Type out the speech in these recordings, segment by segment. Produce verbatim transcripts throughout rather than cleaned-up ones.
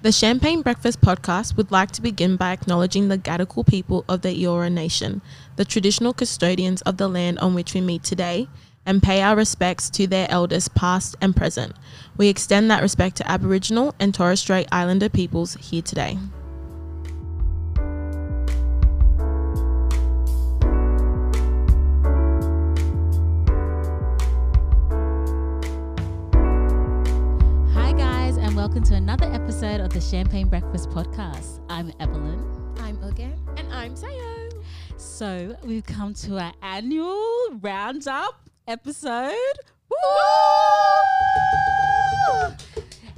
The Champagne Breakfast Podcast would like to begin by acknowledging the Gadigal people of the Eora Nation, the traditional custodians of the land on which we meet today, and pay our respects to their elders past and present. We extend that respect to Aboriginal and Torres Strait Islander peoples here today. Welcome to another episode of the Champagne Breakfast Podcast. I'm Evelyn. I'm Oge. And I'm Sayo. So we've come to our annual roundup episode. Woo!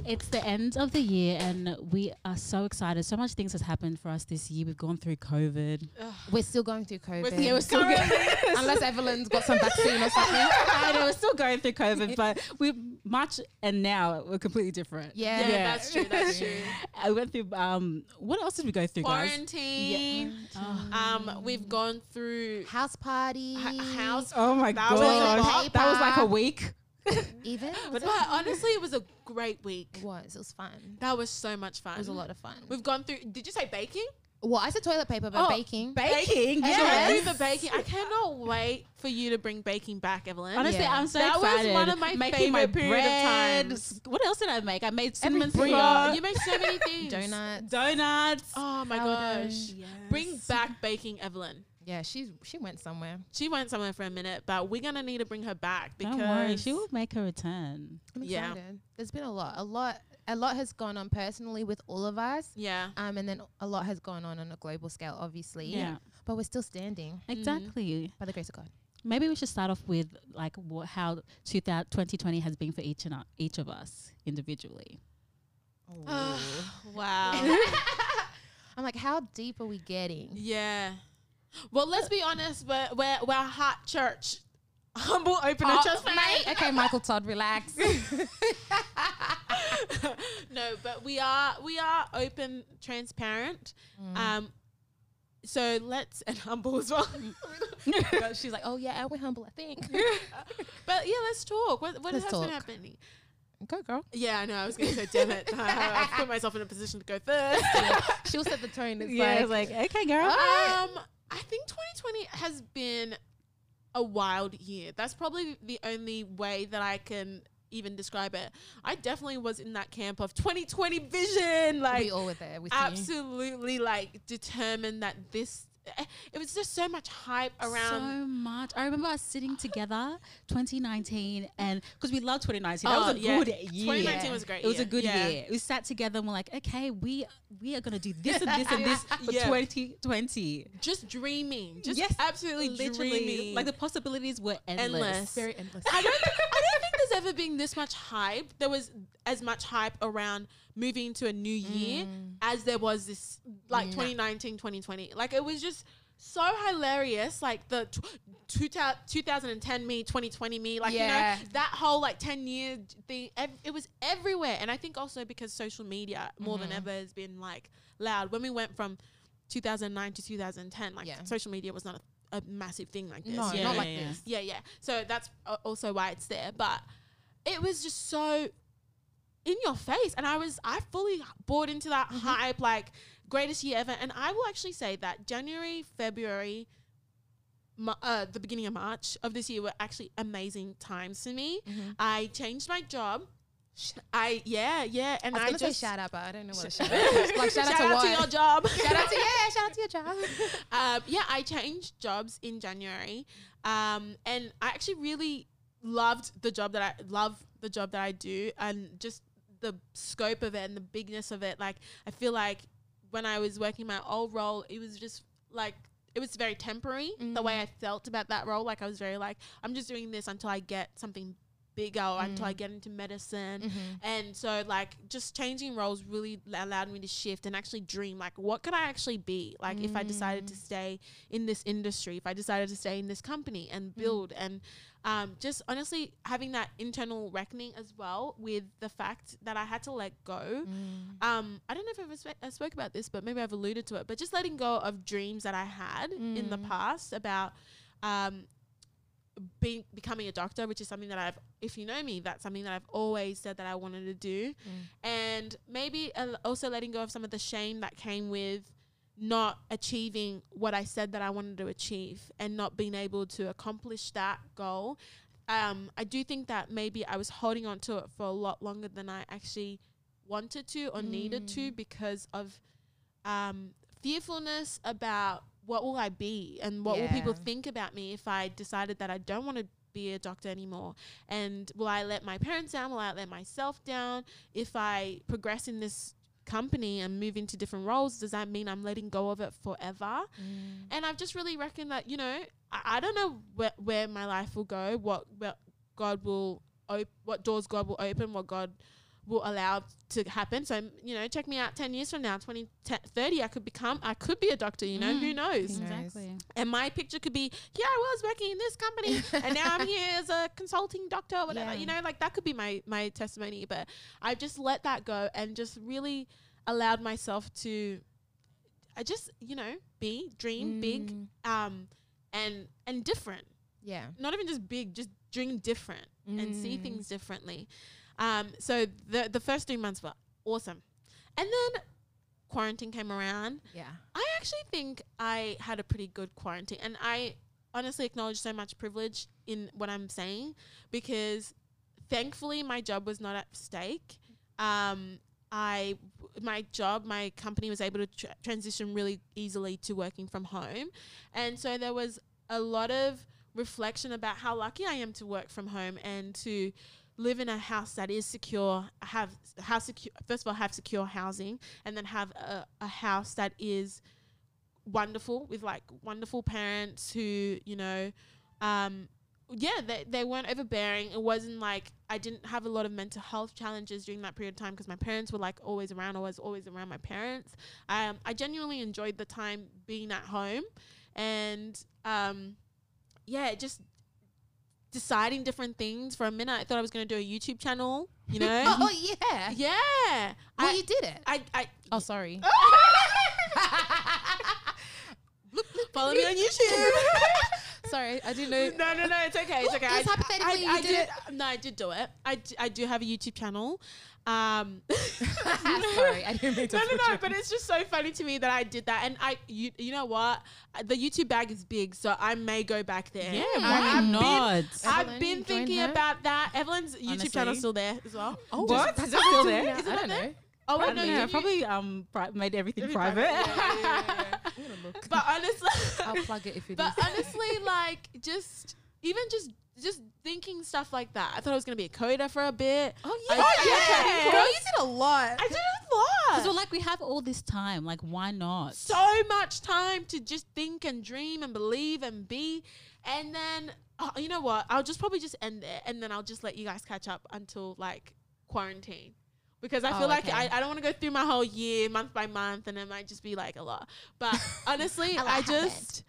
It's the end of the year and we are so excited. So much things has happened for us this year. We've gone through COVID. Ugh. We're still going through COVID. We're, yeah, we're still going unless Evelyn's got some vaccine or something. I know, we're still going through COVID, but we March and now we're completely different. Yeah, yeah, yeah. that's true, that's true. I went through, um, what else did we go through, Quarantine. guys? Quarantine. Yeah. Oh. Um, we've gone through... House party. H- house. Oh my that God. Was that was like a week. Even but, but honestly it was a great week. It was it was fun. That was so much fun. It was a lot of fun. We've gone through, did you say baking? Well, I said toilet paper, but oh, baking. Baking, yes. So through the baking. I cannot wait for you to bring baking back, Evelyn. Honestly, yeah. I'm so that excited. That was one of my Making favorite my period bread. of times. What else did I make? I made cinnamon scone. You made so many things. Donuts. Donuts. Oh my Powder. gosh. Yes. Bring back baking, Evelyn. Yeah, she's she went somewhere. She went somewhere for a minute, but we're gonna need to bring her back because don't worry, she will make her return. I'm excited. Yeah. There's been a lot, a lot, a lot has gone on personally with all of us. Yeah. Um, and then a lot has gone on on a global scale, obviously. Yeah. But we're still standing. Exactly. Mm. By the grace of God. Maybe we should start off with like wha- how twenty twenty has been for each and our, each of us individually. Oh, oh wow. I'm like, how deep are we getting? Yeah. Well, let's be honest, we're, we're, we're a hot church. Humble opener, oh, just mate. Okay, Michael Todd, relax. No, but we are we are open, transparent. Mm. Um, so let's, and humble as well. She's like, oh yeah, we're humble, I think. But yeah, let's talk. What, what let's has talk. been happening? Go, girl. Yeah, I know. I was going to say, damn it. I, I put myself in a position to go first. Yeah. She'll set the tone. It's yeah, like, like, okay, girl. Um, I think twenty twenty has been a wild year. That's probably the only way that I can even describe it. I definitely was in that camp of twenty twenty vision. Like, we all were there with absolutely, you. Like, determined that this it was just so much hype around. So much. I remember us sitting together twenty nineteen and because we loved twenty nineteen. Oh, that was a yeah. good year. twenty nineteen was a great it year. It was a good yeah. year. We sat together and we're like, okay, we we are going to do this and this and this for yeah. twenty twenty. Just dreaming. Just yes, absolutely literally. dreaming. Like the possibilities were endless. endless. Very endless. I don't think, I don't think there's ever been this much hype. There was as much hype around moving to a new year mm. as there was this like mm. twenty nineteen, twenty twenty. Like it was just so hilarious. Like the t- ta- twenty ten me, twenty twenty me, like yeah. you know, that whole like ten year thing, ev- it was everywhere. And I think also because social media more mm-hmm. than ever has been like loud. When we went from two thousand nine to two thousand ten, like yeah. social media was not a, a massive thing like this. No, yeah, not yeah, like yeah. this. Yeah, yeah. So that's uh, also why it's there. But it was just so in your face, and I was I fully bought into that mm-hmm. hype, like greatest year ever. And I will actually say that January, February, ma- uh, the beginning of March of this year were actually amazing times for me. Mm-hmm. I changed my job. I yeah yeah, and I, was I just say shout out, but I don't know what a shout out. Is. Like shout, shout out to, out what? to your job. Shout out to yeah, shout out to your job. Um, yeah, I changed jobs in January, um, and I actually really loved the job that I love the job that I do, and just the scope of it and the bigness of it. Like I feel like when I was working my old role, it was just like it was very temporary mm. the way I felt about that role. Like I was very like, I'm just doing this until I get something bigger or mm. until I get into medicine. Mm-hmm. And so like just changing roles really allowed me to shift and actually dream like what could I actually be like mm. if I decided to stay in this industry, if I decided to stay in this company and build mm. and Um, just honestly having that internal reckoning as well with the fact that I had to let go. Mm. Um, I don't know if I've sp- I spoke about this, but maybe I've alluded to it, but just letting go of dreams that I had mm. in the past about um, being becoming a doctor, which is something that I've, if you know me, that's something that I've always said that I wanted to do. Mm. And maybe uh, also letting go of some of the shame that came with not achieving what I said that I wanted to achieve and not being able to accomplish that goal. Um, I do think that maybe I was holding on to it for a lot longer than I actually wanted to or mm. needed to, because of um, fearfulness about what will I be and what yeah. will people think about me if I decided that I don't want to be a doctor anymore, and will I let my parents down, will I let myself down if I progress in this company and move into different roles? Does that mean I'm letting go of it forever? Mm. And I've just really reckoned that, you know, I, I don't know where, where my life will go, what, what God will op- what doors God will open, what God will allow to happen. So, you know, check me out ten years from now, twenty, thirty, I could become, I could be a doctor, you know, mm. who knows? Exactly. And my picture could be, yeah, I was working in this company and now I'm here as a consulting doctor or whatever, yeah. you know, like that could be my, my testimony. But I've just let that go and just really allowed myself to, I just, you know, be, dream mm. big um, and, and different. Yeah. Not even just big, just dream different mm. and see things differently. Um, so the the first three months were awesome. And then quarantine came around. Yeah. I actually think I had a pretty good quarantine. And I honestly acknowledge so much privilege in what I'm saying, because thankfully my job was not at stake. Um, I, my job, my company was able to tra- transition really easily to working from home. And so there was a lot of reflection about how lucky I am to work from home and to live in a house that is secure, have house secure, first of all, have secure housing, and then have a, a house that is wonderful with like wonderful parents who, you know, um, yeah, they, they weren't overbearing. It wasn't like I didn't have a lot of mental health challenges during that period of time because my parents were like always around. I was always around my parents. Um, I genuinely enjoyed the time being at home, and um, yeah, just deciding different things. For a minute I thought I was going to do a YouTube channel, you know. oh, oh yeah yeah well I, you did it I, I oh sorry follow me on YouTube. Sorry, I didn't know. No, no, no, it's okay, it's okay. It's I, hypothetically I, I, you I did, did it. No, I did do it. I, d- I do have a YouTube channel. Um, Sorry, I didn't mean to. No, no, no, but it's just so funny to me that I did that. And I, you, you know what? The YouTube bag is big, so I may go back there. Yeah, why I've not? Been, I've been thinking her? about that. Evelyn's YouTube Honestly. channel is still there as well. Oh, what? Is it still there? Yeah, is it I don't there? know. Oh, I know. Yeah, probably um pri- made everything private. private. Yeah, yeah, yeah, yeah. I'm gonna look. But honestly, I'll plug it if you. But honestly, like just even just just thinking stuff like that. I thought I was gonna be a coder for a bit. Oh yeah, I, oh yeah. Girl, you did a lot. I did a lot. Because we're like, we have all this time. Like, why not? So much time to just think and dream and believe and be, and then uh, you know what? I'll just probably just end there, and then I'll just let you guys catch up until like quarantine. Because I oh, feel like okay. I, I don't want to go through my whole year, month by month, and it might just be like a lot. But honestly, I, I just,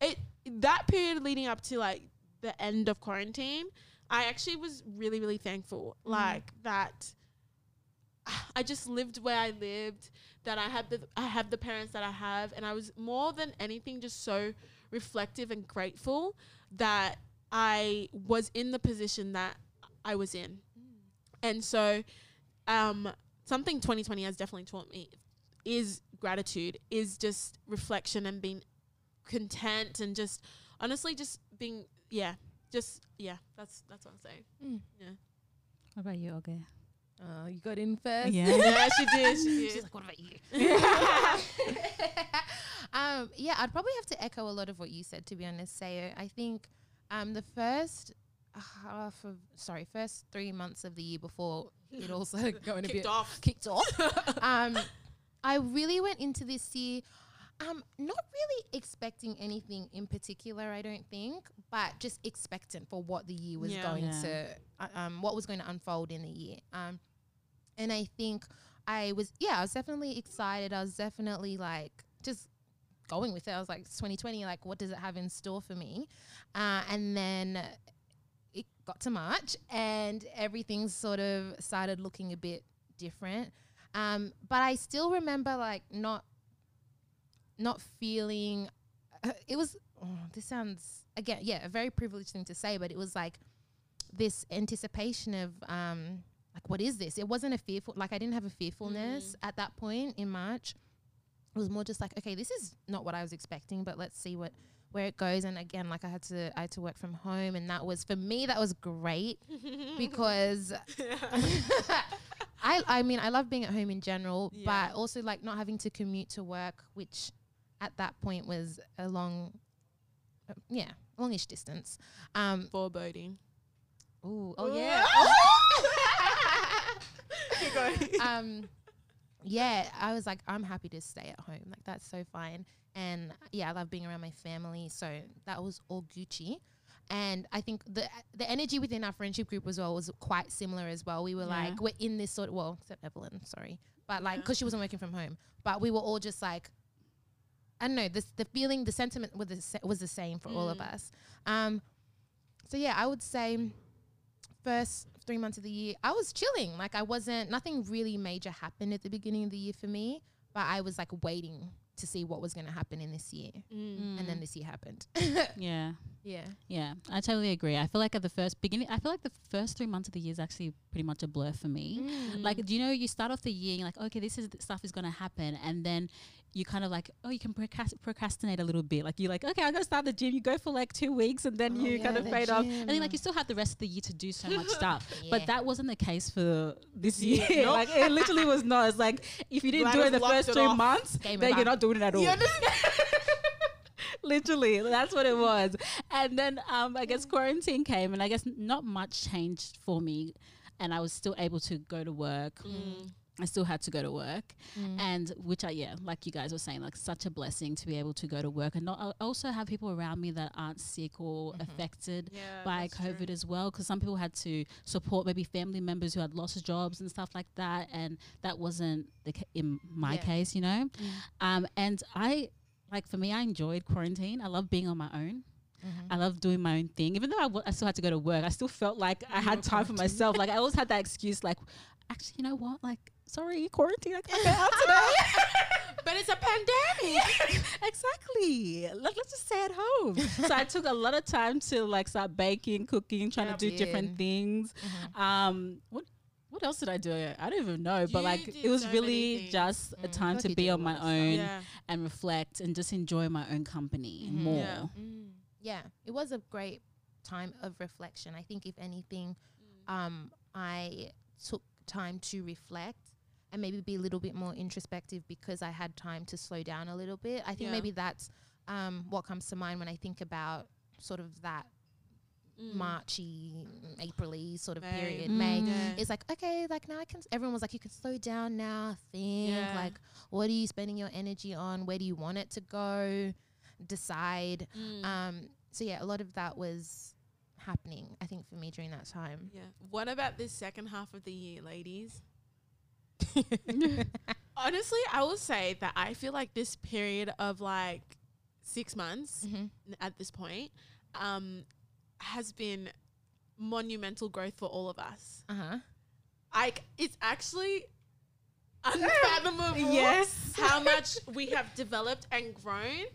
it that period leading up to like the end of quarantine, I actually was really, really thankful. Like mm. that I just lived where I lived, that I had the, I have the parents that I have. And I was more than anything just so reflective and grateful that I was in the position that I was in. Mm. And so Um, something twenty twenty has definitely taught me is gratitude, is just reflection and being content and just honestly just being, yeah, just, yeah, that's that's what I'm saying. Mm. Yeah. What about you, Olga? Uh, you got in first? Yeah, yeah she did. She did. She's like, what about you? um, yeah, I'd probably have to echo a lot of what you said, to be honest, Sayo. I think um, the first... half of sorry first three months of the year before it also going to be off. kicked off um I really went into this year um not really expecting anything in particular, I don't think, but just expectant for what the year was yeah. going yeah. to uh, um what was going to unfold in the year, um and I think I was yeah I was definitely excited. I was definitely like just going with it. I was like, it's twenty twenty, like what does it have in store for me? Uh and then it got to March and everything sort of started looking a bit different. Um, but I still remember like not not feeling it was, oh, this sounds, again, yeah, a very privileged thing to say, but it was like this anticipation of, um, like, what is this? It wasn't a fearful, like I didn't have a fearfulness mm. at that point in March. It was more just like, okay, this is not what I was expecting, but let's see what, where it goes. And again, like I had to, I had to work from home, and that was, for me, that was great because I, I mean, I love being at home in general, yeah. but also like not having to commute to work, which at that point was a long, uh, yeah, longish distance. Um, Foreboding. Ooh, oh yeah. Keep going. Um, yeah, I was like, I'm happy to stay at home. Like, that's so fine. And yeah, I love being around my family. So that was all Gucci. And I think the the energy within our friendship group as well was quite similar as well. We were yeah. like, we're in this sort of, well, except Evelyn, sorry. But like, because yeah. she wasn't working from home. But we were all just like, I don't know, this, the feeling, the sentiment was the, was the same for mm. all of us. Um, so yeah, I would say first three months of the year, I was chilling. Like I wasn't, nothing really major happened at the beginning of the year for me. But I was like waiting to see what was going to happen in this year. Mm. And then this year happened. yeah. Yeah. Yeah. I totally agree. I feel like at the first beginning, I feel like the first three months of the year is actually pretty much a blur for me. Mm. Like, do you know, you start off the year, you're like, okay, this is, this stuff is going to happen. And then you kind of like, oh, you can procrast- procrastinate a little bit. Like you're like, okay, I'm going to start the gym. You go for like two weeks and then oh you yeah, kind of fade off. And then like you still have the rest of the year to do so much stuff. Yeah. But that wasn't the case for this year. Yeah, no. Like it literally was not. It's like if you didn't Glad do it the first it three off. months, Game then you're not doing it at all. You understand? Literally, that's what it was. And then um, I guess quarantine came and I guess not much changed for me. And I was still able to go to work. Mm. I still had to go to work mm. and which I, yeah, like you guys were saying, like such a blessing to be able to go to work and not uh, also have people around me that aren't sick or mm-hmm. affected yeah, by COVID true. as well. Cause some people had to support maybe family members who had lost jobs and stuff like that. And that wasn't the ca- in my yeah. case, you know? Mm. Um, and I, like for me, I enjoyed quarantine. I love being on my own. Mm-hmm. I love doing my own thing. Even though I, w- I still had to go to work, I still felt like I had time for myself. Like I always had that excuse like, actually, you know what? Like, sorry, quarantine, I can't get out today. But it's a pandemic. Yeah, exactly. Let, let's just stay at home. So I took a lot of time to like start baking, cooking, trying yeah, to do man. different things. Mm-hmm. Um, what what else did I do? I don't even know. You but like it was so really just mm. a time to be on my own yeah. and reflect and just enjoy my own company mm-hmm. more. Yeah. Mm. yeah, it was a great time of reflection. I think if anything, mm. um, I took time to reflect and maybe be a little bit more introspective because I had time to slow down a little bit. I think yeah. maybe that's um, what comes to mind when I think about sort of that mm. Marchy, April-y sort of May. period, mm. May. Yeah. It's like, okay, like now I can, s- everyone was like, you can slow down now, think, yeah. like what are you spending your energy on? Where do you want it to go? Decide. Mm. Um, so yeah, a lot of that was happening, I think, for me during that time. Yeah. What about this second half of the year, ladies? Honestly, I will say that I feel like this period of like six months mm-hmm. n- at this point um, has been monumental growth for all of us. Uh-huh. Like it's actually unfathomable yes. how much we have developed and grown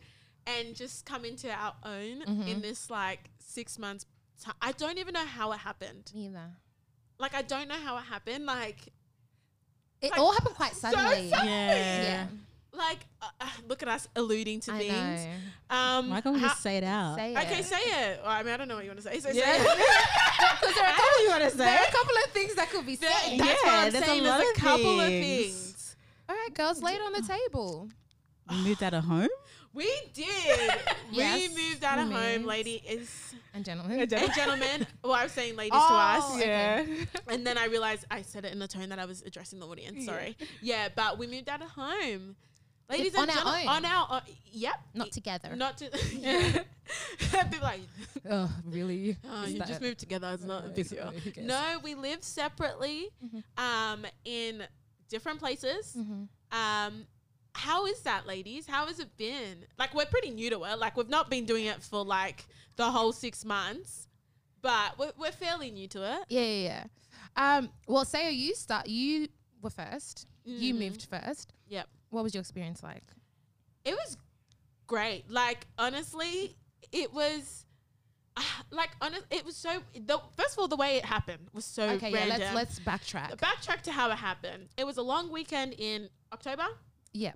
and just come into our own mm-hmm. in this like six months. T- I don't even know how it happened. Neither. Like I don't know how it happened. Like. It like all happened quite suddenly. So suddenly. Yeah. yeah. Like, uh, look at us alluding to I things. Know. Um, Why can't we just say it out? Say it. Okay, say it. Well, I mean, I don't know what you want to say. So yeah. say it. Because there are a couple you want to say. There are a couple of things that could be there, said. That's yeah, what I'm there's saying. A there's a couple things. of things. All right, girls, lay it on the table. We moved out of home? We did. yes, we moved out of home, lady is and gentlemen. And gentlemen. Well, I was saying ladies oh, to us. Yeah. Okay. And then I realized I said it in the tone that I was addressing the audience. Sorry. Yeah, yeah but we moved out of home. Ladies on and gentlemen. On our own. Uh, yep. Not together. Not to people like oh, really? Oh, you just moved together, it's not a big deal. No, we live separately mm-hmm. um in different places. Mm-hmm. Um How is that, ladies? How has it been? Like, we're pretty new to it. Like, we've not been doing it for, like, the whole six months. But we're, we're fairly new to it. Yeah, yeah, yeah. Um, well, Sayo, you start, you were first. Mm. You moved first. Yep. What was your experience like? It was great. Like, honestly, it was... Like, honest, it was so. The, first of all, the way it happened was so okay, random. Yeah, let's let's backtrack. Backtrack to how it happened. It was a long weekend in October. Yeah,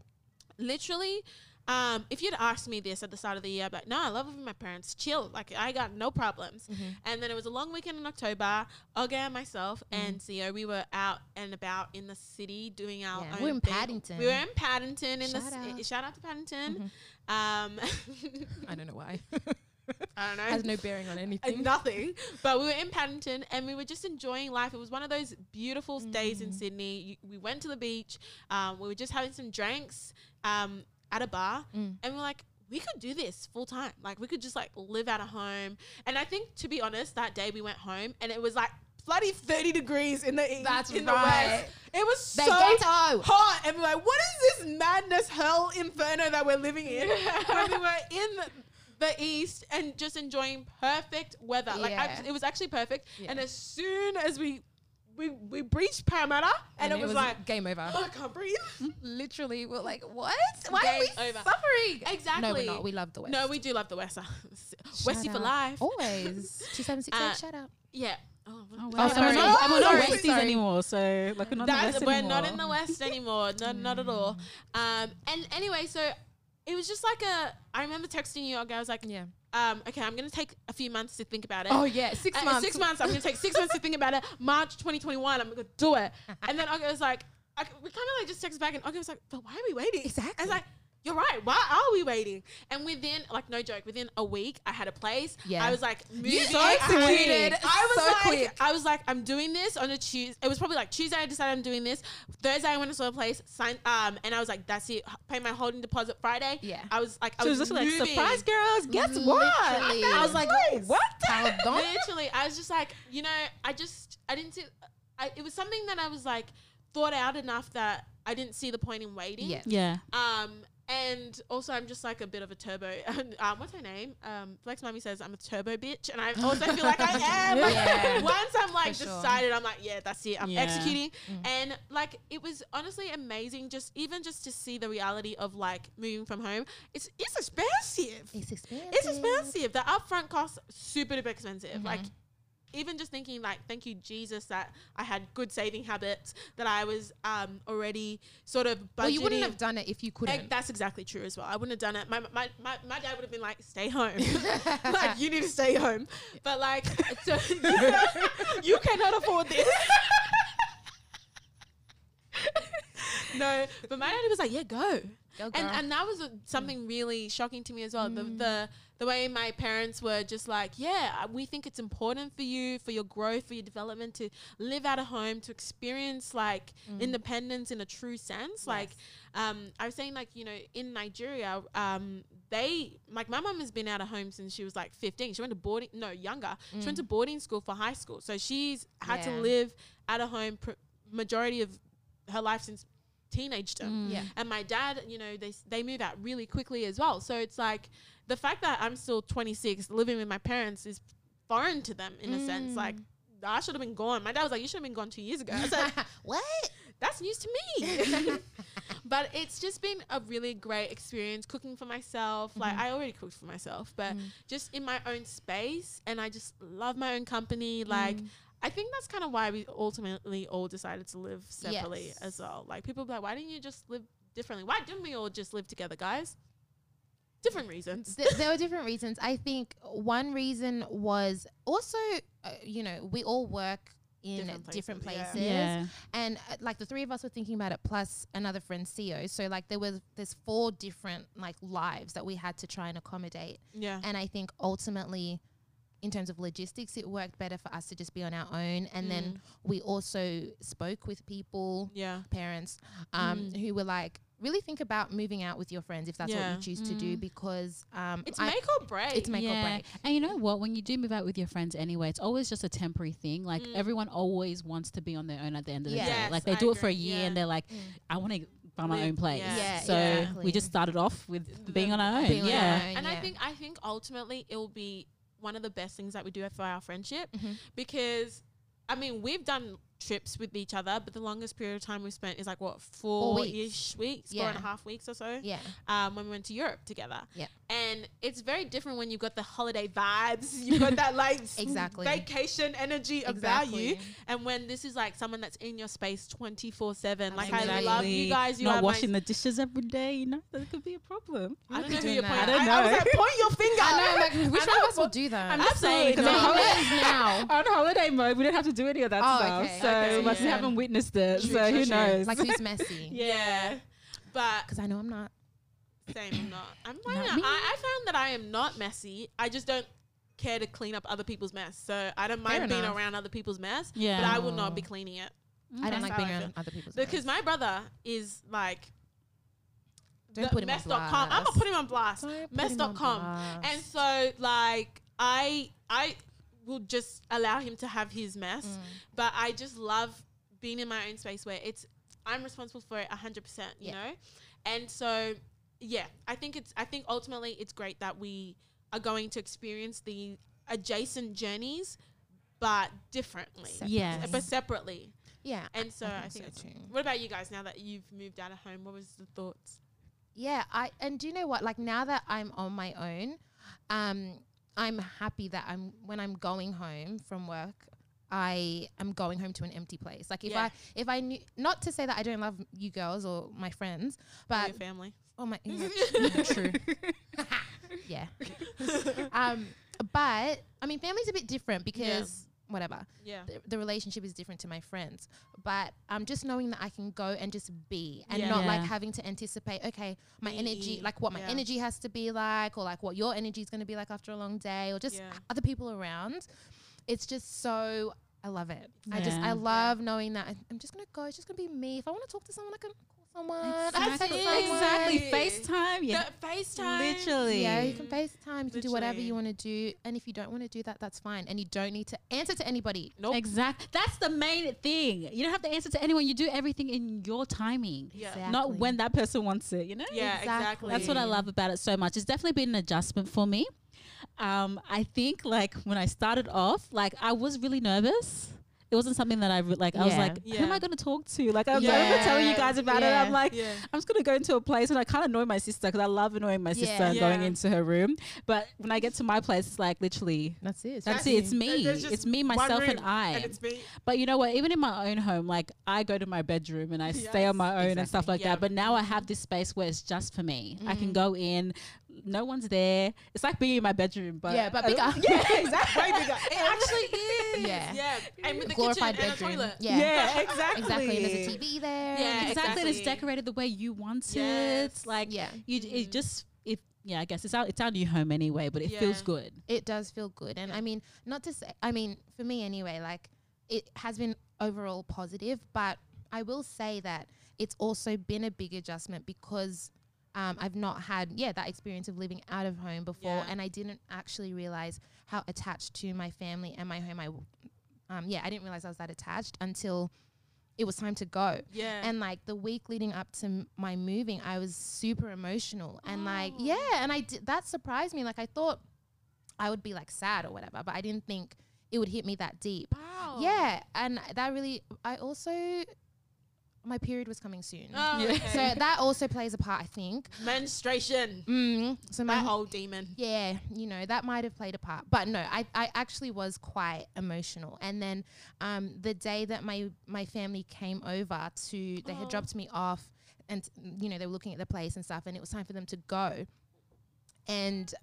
literally. Um, if you'd asked me this at the start of the year, I'd be like, no, I love it with my parents. Chill, like I got no problems. Mm-hmm. And then it was a long weekend in October. Olga, myself, mm-hmm. and Theo, we were out and about in the city doing our yeah. own. We were in thing. Paddington. We were in Paddington. In shout the out. C- shout out to Paddington. Mm-hmm. Um, I don't know why. I don't know. Has no bearing on anything. And nothing. But we were in Paddington and we were just enjoying life. It was one of those beautiful mm. days in Sydney. You, we went to the beach. Um, we were just having some drinks um, at a bar. Mm. And we we're like, we could do this full time. Like, we could just like live out of home. And I think, to be honest, that day we went home and it was like bloody thirty degrees in the east. That's in right. the west. It was the so ghetto. hot. And we we're like, what is this madness, hell, inferno that we're living in? When we were in the... the east and just enjoying perfect weather. Like yeah. I, it was actually perfect. Yeah. And as soon as we we we breached Parramatta, and, and it, it was, was like game over. Oh, I can't breathe. Literally, we're like, what? Why game are we over. suffering? Exactly. No, we're not. We love the west. No, we do love the west. Westie for life. Always. Two seven six eight. Shout out. Yeah. Oh, oh, wow. oh so we're not, we're not Westies sorry. anymore. So like we're not That's, in the west we're anymore. We're not in the west anymore. No, not at all. Um. And anyway, so. It was just like a, I remember texting you, I was like, yeah. um, okay, I'm going to take a few months to think about it. Oh yeah, six uh, months. Six months, I'm going to take six months to think about it. March twenty twenty-one, I'm going to do it. And then I was like, I, we kind of like just texted back and I was like, but why are we waiting? Exactly. I was like, you're right, why are we waiting? And within, like no joke, within a week, I had a place. Yeah. I was like, moving. You so I, executed. I was so like, quick. I was like, I'm doing this on a Tuesday. It was probably like Tuesday I decided I'm doing this. Thursday I went and saw a place, signed, um, and I was like, that's it. Pay my holding deposit Friday. Yeah. I was like, I so was just like, surprise girls, guess literally. What? I was like, nice. What? Literally, I was just like, you know, I just, I didn't see, I, it was something that I was like, thought out enough that I didn't see the point in waiting. Yeah. yeah. Um. And also, I'm just like a bit of a turbo. um, what's her name? Um, Flex Mommy says I'm a turbo bitch, and I also feel like I am. Yeah. Once I'm like For decided, sure. I'm like, yeah, that's it. I'm yeah. executing, mm. and like it was honestly amazing. Just even just to see the reality of like moving from home. It's it's expensive. It's expensive. It's expensive. The upfront costs super duper expensive. Mm-hmm. Like. Even just thinking like, thank you, Jesus, that I had good saving habits, that I was um, already sort of budgeting. Well, you wouldn't have done it if you couldn't. And that's exactly true as well. I wouldn't have done it. My my, my, my dad would have been like, stay home. Like, you need to stay home. Yeah. But like, so you, know, you cannot afford this. No, but my dad was like, yeah, go. go and, and that was something really shocking to me as well. Mm. The, the the way my parents were just like, yeah, we think it's important for you, for your growth, for your development to live out of home, to experience like mm. independence in a true sense. Yes. Like um, I was saying like, you know, in Nigeria, um, they, like my mum has been out of home since she was like fifteen. She went to boarding, no, younger. Mm. She went to boarding school for high school. So she's had yeah. to live out of home pr- majority of her life since teenagedom. Mm. Yeah. And my dad, you know, they they move out really quickly as well. So it's like the fact that I'm still twenty-six living with my parents is foreign to them in mm. a sense. Like I should have been gone. My dad was like, you should have been gone two years ago. I was like, what? That's news to me. But it's just been a really great experience cooking for myself. Mm-hmm. Like I already cooked for myself, but mm. just in my own space, and I just love my own company. Mm. Like I think that's kind of why we ultimately all decided to live separately yes. as well. Like people be like, why didn't you just live differently? Why didn't we all just live together, guys? Different reasons. Th- there were different reasons. I think one reason was also, uh, you know, we all work in different places. Different places. Yeah. Yeah. And uh, like the three of us were thinking about it, plus another friend, C E O. So like there was, there's four different like lives that we had to try and accommodate. Yeah. And I think ultimately, in terms of logistics, it worked better for us to just be on our own. And mm. then we also spoke with people, yeah. parents, um, mm. who were like, really think about moving out with your friends if that's yeah. what you choose mm. to do, because um, it's I, make or break. It's make yeah. or break. And you know what? When you do move out with your friends anyway, it's always just a temporary thing. Like mm. everyone always wants to be on their own at the end of yes. the day. Like they I do agree. It for a year yeah. and they're like, mm. I want to by my we, own place. Yeah, yeah, so yeah. Exactly. We just started off with the being on our own. Being yeah. On our own, and yeah. I think I think ultimately it will be one of the best things that we do for our friendship, mm-hmm. because I mean we've done trips with each other, but the longest period of time we spent is like what four-ish weeks, yeah. four and a half weeks or so. Yeah. Um, when we went to Europe together. Yeah. And it's very different when you've got the holiday vibes, you've got that like exactly vacation energy exactly. about you, and when this is like someone that's in your space twenty-four seven. Like exactly. I love you guys. You not are washing my the dishes every day. You know that could be a problem. I don't know who you're pointing. I don't know. I, I was like, point your finger. I know. Like, which one of us will do that? I'm absolutely. Saying, on holidays now. On holiday mode, we don't have to do any of that oh, stuff. Okay. So okay, we must yeah. haven't witnessed it. True, so true, who true. knows? Like who's messy? yeah. But because I know I'm not. Same, I'm not. I'm not I, I found that I am not messy. I just don't care to clean up other people's mess. So I don't mind Fair being enough. around other people's mess. Yeah. But I will not be cleaning it. I don't like being around other people's mess. Because my brother is like don't put him on blast. I'm gonna put him on blast. mess dot com. And so like I I will just allow him to have his mess. Mm. But I just love being in my own space where it's I'm responsible for it a hundred percent, you yeah. know? And so yeah, I think it's I think ultimately it's great that we are going to experience the adjacent journeys but differently. Yeah. But separately. Yeah. And so I, I think, I think so too. What about you guys now that you've moved out of home? What was the thoughts? Yeah, I and do you know what? Like now that I'm on my own, um, I'm happy that I'm when I'm going home from work, I am going home to an empty place. Like if yeah. I if I knew not to say that I don't love you girls or my friends, but or your family. Oh my true. yeah. um but I mean family's a bit different because yeah. whatever yeah the, the relationship is different to my friends, but um just knowing that I can go and just be and yeah. not yeah. like having to anticipate okay my Me. energy like what yeah. my energy has to be like or like what your energy is going to be like after a long day or just yeah. other people around. It's just so I love it. yeah. I just I love yeah. knowing that I'm just gonna go. It's just gonna be me. If I want to talk to someone I can call someone. Exactly, exactly. FaceTime. yeah the FaceTime literally. Yeah, you can FaceTime, you literally. can do whatever you want to do, and if you don't want to do that, that's fine, and you don't need to answer to anybody. Nope. Exactly, that's the main thing. You don't have to answer to anyone. You do everything in your timing. Yeah, exactly. Not when that person wants it, you know. Yeah, exactly, exactly. That's what I love about it so much. It's definitely been an adjustment for me. Um, I think like when I started off, like I was really nervous. It wasn't something that I like. Yeah. I was like, yeah. who am I going to talk to? Like I was yeah. over telling you guys about yeah. it. I'm like, yeah. I'm just going to go into a place and I can't annoy my sister because I love annoying my sister yeah. and yeah. going into her room. But when I get to my place, it's like literally, that's it. That's, that's it. It's me. It's me, myself, and I. And it's me. But you know what? Even in my own home, like I go to my bedroom and I yes. stay on my own exactly. and stuff like yeah. that. But now I have this space where it's just for me. Mm. I can go in. No one's there. It's like being in my bedroom, but yeah, but bigger. Yeah, exactly. Way bigger. It actually is. Yeah, yeah. And with the glorified kitchen bedroom. And a toilet. Yeah, yeah, exactly. Exactly. And there's a T V there. Yeah, exactly. exactly. And it's decorated the way you want yes. it. Like, yeah, you mm. it just it. Yeah, I guess it's our it's our new home anyway, but it yeah. feels good. It does feel good, and yeah. I mean, not to say. I mean, for me anyway, like it has been overall positive, but I will say that it's also been a big adjustment because. Um, I've not had, yeah, that experience of living out of home before, yeah. and I didn't actually realize how attached to my family and my home I, w um, yeah, I didn't realize I was that attached until it was time to go. Yeah. And like the week leading up to m my moving, I was super emotional, oh. and like, yeah, and I d that surprised me. Like I thought I would be like sad or whatever, but I didn't think it would hit me that deep. Wow. Yeah, and that really, I also. My period was coming soon. Oh, yeah. okay. So that also plays a part, I think. Menstruation. Mm. So my whole demon. Yeah. You know, that might have played a part. But no, I, I actually was quite emotional. And then um, the day that my, my family came over to, they oh. had dropped me off and, you know, they were looking at the place and stuff and it was time for them to go. And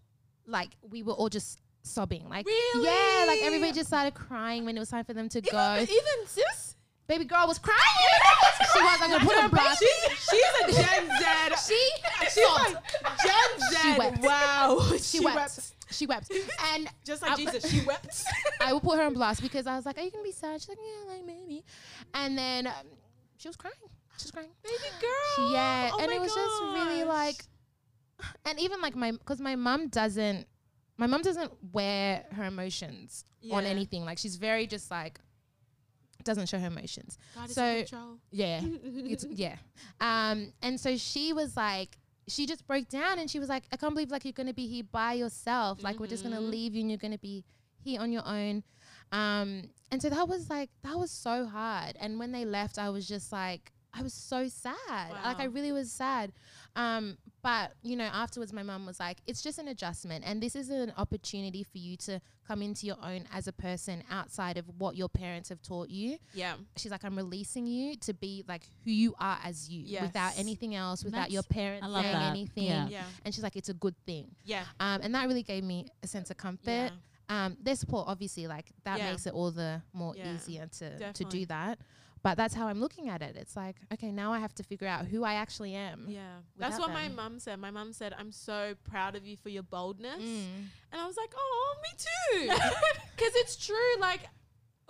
like we were all just sobbing. Like, really? Yeah, like everybody just started crying when it was time for them to even, go. Even sis? Baby girl was crying. She was. I'm gonna put her on blast. She's a Gen Z. she she's like Gen Z. She wept. Wow. She, she wept. wept. She wept. And just like I, Jesus, she wept. I will put her on blast because I was like, "Are you gonna be sad?" She's like, "Yeah, like maybe." And then um, she was crying. She was crying. Baby girl. She, yeah. Oh and it was gosh. just really like, and even like my, because my mum doesn't, my mum doesn't wear her emotions yeah. on anything. Like she's very just like. Doesn't show her emotions. God so is control. Yeah, it's, yeah. Um, and so she was like, she just broke down and she was like, I can't believe like you're gonna be here by yourself. Like mm-hmm. we're just gonna leave you and you're gonna be here on your own. Um, and so that was like, that was so hard. And when they left, I was just like, I was so sad. Wow. Like, I really was sad. Um, but, you know, afterwards my mum was like, it's just an adjustment. And this is an opportunity for you to come into your own as a person outside of what your parents have taught you. Yeah. She's like, I'm releasing you to be like who you are as you, yes. without anything else, without That's your parents saying that. anything. Yeah. Yeah. And she's like, it's a good thing. Yeah. Um, and that really gave me a sense of comfort. Yeah. Um, their support, obviously, like that yeah. makes it all the more yeah. easier to, Definitely. to do that. But that's how I'm looking at it. It's like, okay, now I have to figure out who I actually am. Yeah. That's what them. my mum said. My mum said, I'm so proud of you for your boldness. Mm. And I was like, oh, me too. Because it's true. Like,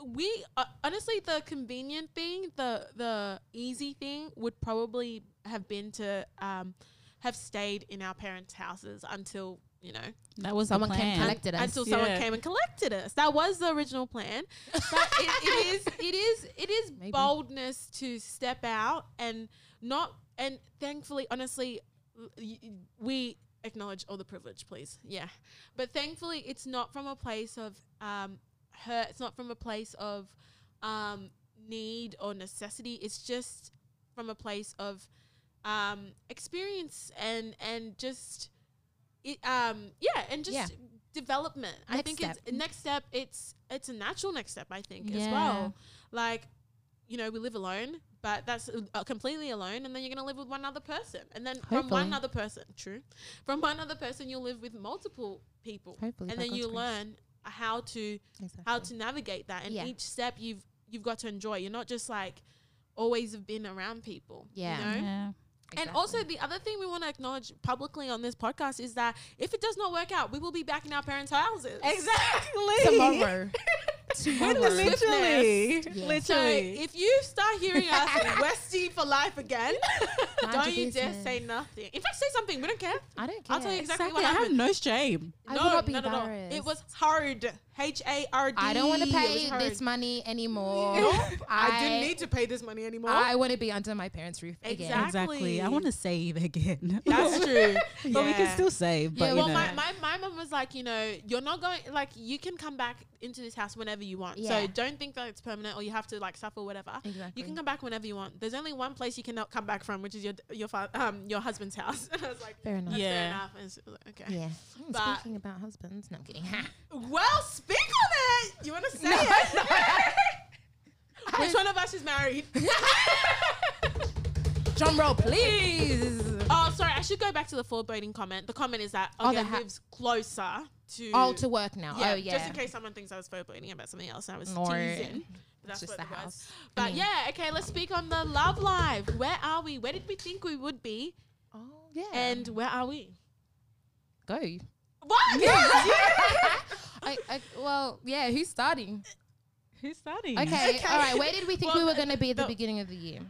we, uh, honestly, the convenient thing, the the easy thing would probably have been to um, have stayed in our parents' houses until, you know. That was someone came and collected us. Until yeah. someone came and collected us. That was the original plan. But it, it is, it is, it is Maybe. boldness to step out and not. And thankfully, honestly, we acknowledge all the privilege, please. Yeah, but thankfully, it's not from a place of um, hurt. It's not from a place of um, need or necessity. It's just from a place of um, experience and and just. It, um yeah and just yeah. development next I think step. it's next step it's it's a natural next step I think yeah. as well, like, you know, we live alone, but that's uh, completely alone, and then you're gonna live with one other person, and then Hopefully. from one other person true from one other person you'll live with multiple people, Hopefully, and then you learn how to exactly. how to navigate that, and yeah. each step you've you've got to enjoy. You're not just like always have been around people, yeah you know? yeah Exactly. And also the other thing we want to acknowledge publicly on this podcast is that if it does not work out, we will be back in our parents' houses. Exactly. Tomorrow. Tomorrow. Literally. Yes. Literally. So if you start hearing us Westie for life again, don't you dare say nothing. In fact, say something. We don't care. I don't care. I'll tell you exactly, exactly. what happened. I have no shame. No, I would not be not embarrassed. At all. It was hard. H A R D. I don't want to pay this money anymore. Nope. I, I didn't need to pay this money anymore. I want to be under my parents' roof again. Exactly. Exactly. I want to save again. That's true. But yeah. we can still save. But yeah, well, you know. my, my, my mom was like, you know, you're not going, like, you can come back into this house whenever you want. Yeah. So don't think that it's permanent or you have to, like, suffer whatever. Exactly. You can come back whenever you want. There's only one place you cannot come back from, which is your your um your husband's house. And I was like, fair enough. Yeah. Fair enough. And she was like, okay. Yeah. But speaking about husbands, no, I'm kidding. Well, speak on it. You want to say no, it? No. Which one of us is married? Drum roll, please. Oh, sorry. I should go back to the foreboding comment. The comment is that Olga oh, ha- lives closer to... Oh, to work now. Yeah, oh, yeah. Just in case someone thinks I was foreboding about something else and I was no. teasing. That's just what the it house. Was. But I mean, yeah, okay, let's speak on the love life. Where are we? Where did we think we would be? Oh, yeah. And where are we? Go. What? Yes, yeah. I, I, well, yeah, who's starting? Who's starting? Okay, okay. All right. Where did we think well, we were going to be at the, the beginning of the year?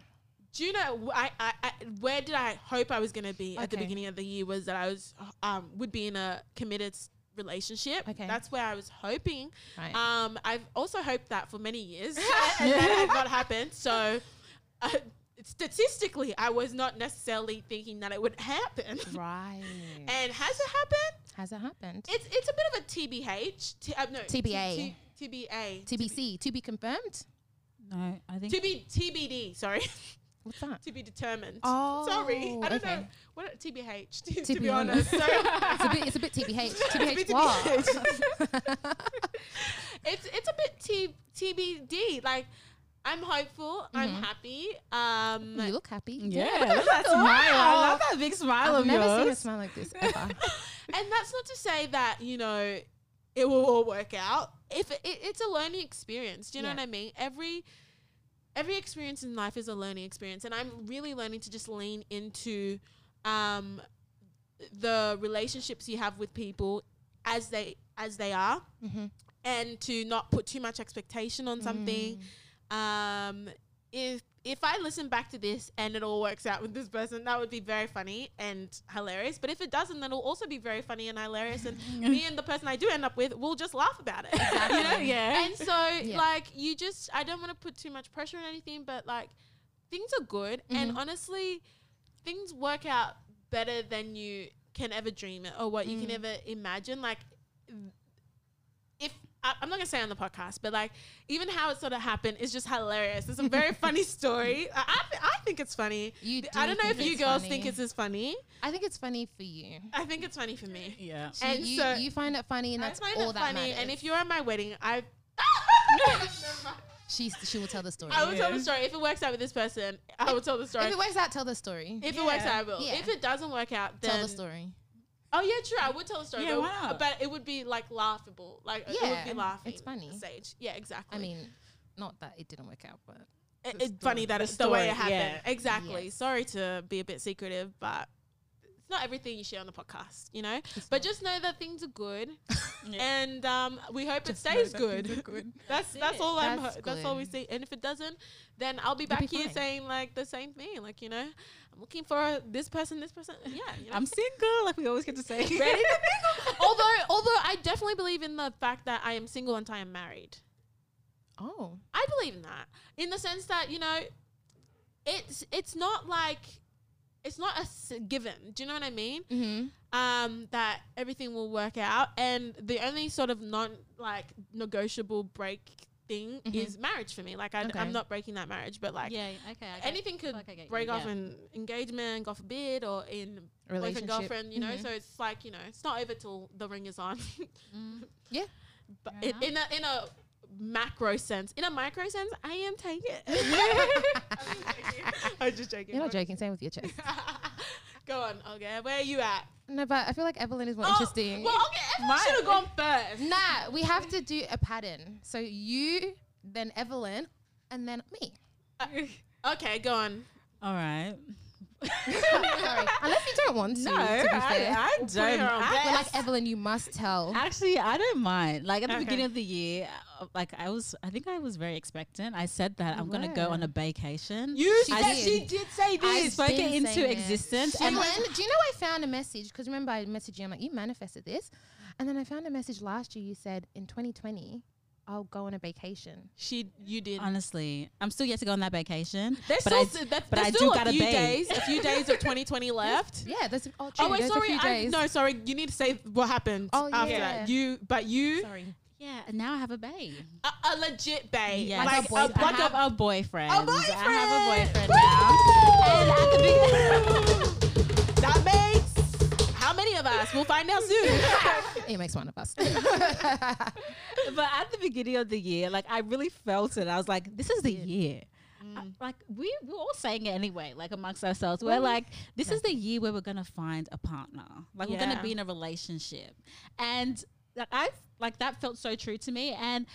Do you know, I, I, I, where did I hope I was going to be okay. at the beginning of the year was that I was um would be in a committed relationship. Okay. That's where I was hoping. Right. Um, I've also hoped that for many years, and that had not happened. So uh, statistically, I was not necessarily thinking that it would happen. Right. And has it happened? Has it happened? It's it's a bit of a T B H. T, uh, no, T B A. T B A. T B C. To be confirmed? No, I think. To be T B D, sorry. What's that? To be determined. Oh, sorry. I don't okay. know. What T B H? To, to, to be, be honest. honest. It's, a bit, it's a bit T B H. T B H what? it's it's a bit T, T B D. Like, I'm hopeful. Mm-hmm. I'm happy. Um, you look happy. Yeah. yeah. Look at that smile. Wow. I love that big smile I've of yours. I've never seen a smile like this ever. And that's not to say that, you know, it will all work out. If it, it, it's a learning experience. Do you yeah. know what I mean? Every... Every experience in life is a learning experience, and I'm really learning to just lean into um, the relationships you have with people as they as they are, mm-hmm. and to not put too much expectation on something. Mm. Um, if if I listen back to this and it all works out with this person, that would be very funny and hilarious. But if it doesn't, that'll also be very funny and hilarious, and me and the person I do end up with will just laugh about it. Exactly. You know? Yeah. And so yeah. like you just, I don't want to put too much pressure on anything, but like things are good. Mm-hmm. And honestly, things work out better than you can ever dream it or what mm. you can ever imagine. Like if I, I'm not gonna say on the podcast, but like even how it sort of happened is just hilarious. It's a very funny story. I I, th- I think it's funny. You do I don't know if you girls funny. think it's as funny. I think it's funny for you. I think it's funny for me. Yeah. So and you, so you find it funny, and that's I find all it that funny. Matters. And if you're at my wedding, I. She she will tell the story. I will yeah. tell the story. If it works out with this person, I if, will tell the story. If it works out, tell the story. If yeah. it works out, I will. Yeah. If it doesn't work out, then tell the story. Oh yeah, true. I would tell a story, yeah, wow. but it would be like laughable. Like yeah, it would be laughing. It's funny. Stage. Yeah, exactly. I mean, not that it didn't work out, but it, it's funny that it's the way it happened. Yeah. Exactly. Yeah. Sorry to be a bit secretive, but it's not everything you share on the podcast, you know. It's but just know that things are good, yeah. and um, we hope just it stays good. good. That's that's, that's all that's I'm. Ho- good. That's all we see. And if it doesn't, then I'll be It'll back be here fine. saying like the same thing, like you know. Looking for this person, this person. Yeah, you know. I'm single, like we always get to say. Ready to mingle. Although, although I definitely believe in the fact that I am single until I am married. Oh, I believe in that, in the sense that you know, it's it's not like, it's not a given. Do you know what I mean? Mm-hmm. Um, that everything will work out, and the only sort of non like negotiable break. Thing mm-hmm. is marriage for me. Like I, okay. I'm not breaking that marriage, but like yeah, okay, anything could like break you. off yeah. in engagement, God forbid, or in boyfriend girlfriend. You know, mm-hmm. so it's like you know, it's not over till the ring is on. mm. Yeah, but it, in a in a macro sense, in a micro sense, I am taking it. I'm just joking. You're not joking. Same with your chest. Go on, Olga. Where are you at? No, but I feel like Evelyn is more oh, interesting. Well, okay, Evelyn should have gone first. Nah, we have to do a pattern. So you, then Evelyn, and then me. Uh, okay, go on. All right. Sorry. Unless you don't want to. No, to be fair. I, I don't. But like Evelyn, you must tell. Actually, I don't mind. Like at the okay. beginning of the year, uh, like I was, I think I was very expectant. I said that you I'm going to go on a vacation. You she said did. she did say this. I spoke it into existence. It. And when, do you know I found a message? Because remember I messaged you. I'm like, you manifested this. And then I found a message last year. You said in twenty twenty. I'll go on a vacation. She, you did. Honestly, I'm still yet to go on that vacation. There's but still, I, that's, but there's I still do a few bang. days, a few days of twenty twenty left. Yeah, that's oh, true. Oh wait, there's sorry. I, no, sorry. You need to say what happened oh, after yeah. you. But you. Sorry. Yeah, and now I have a bae. A, a legit bae. Yeah, like, like a, boy- a, I have a boyfriend. A boyfriend. I have a boyfriend now. And at the beginning, that makes how many of us? We'll find out soon. It makes one of us. But at the beginning of the year, like I really felt it. I was like, this is the year. Mm. I, like we we're all saying it anyway, like amongst ourselves. We're like, this yeah. is the year where we're gonna find a partner. Like yeah. we're gonna be in a relationship. And like I've like that felt so true to me. And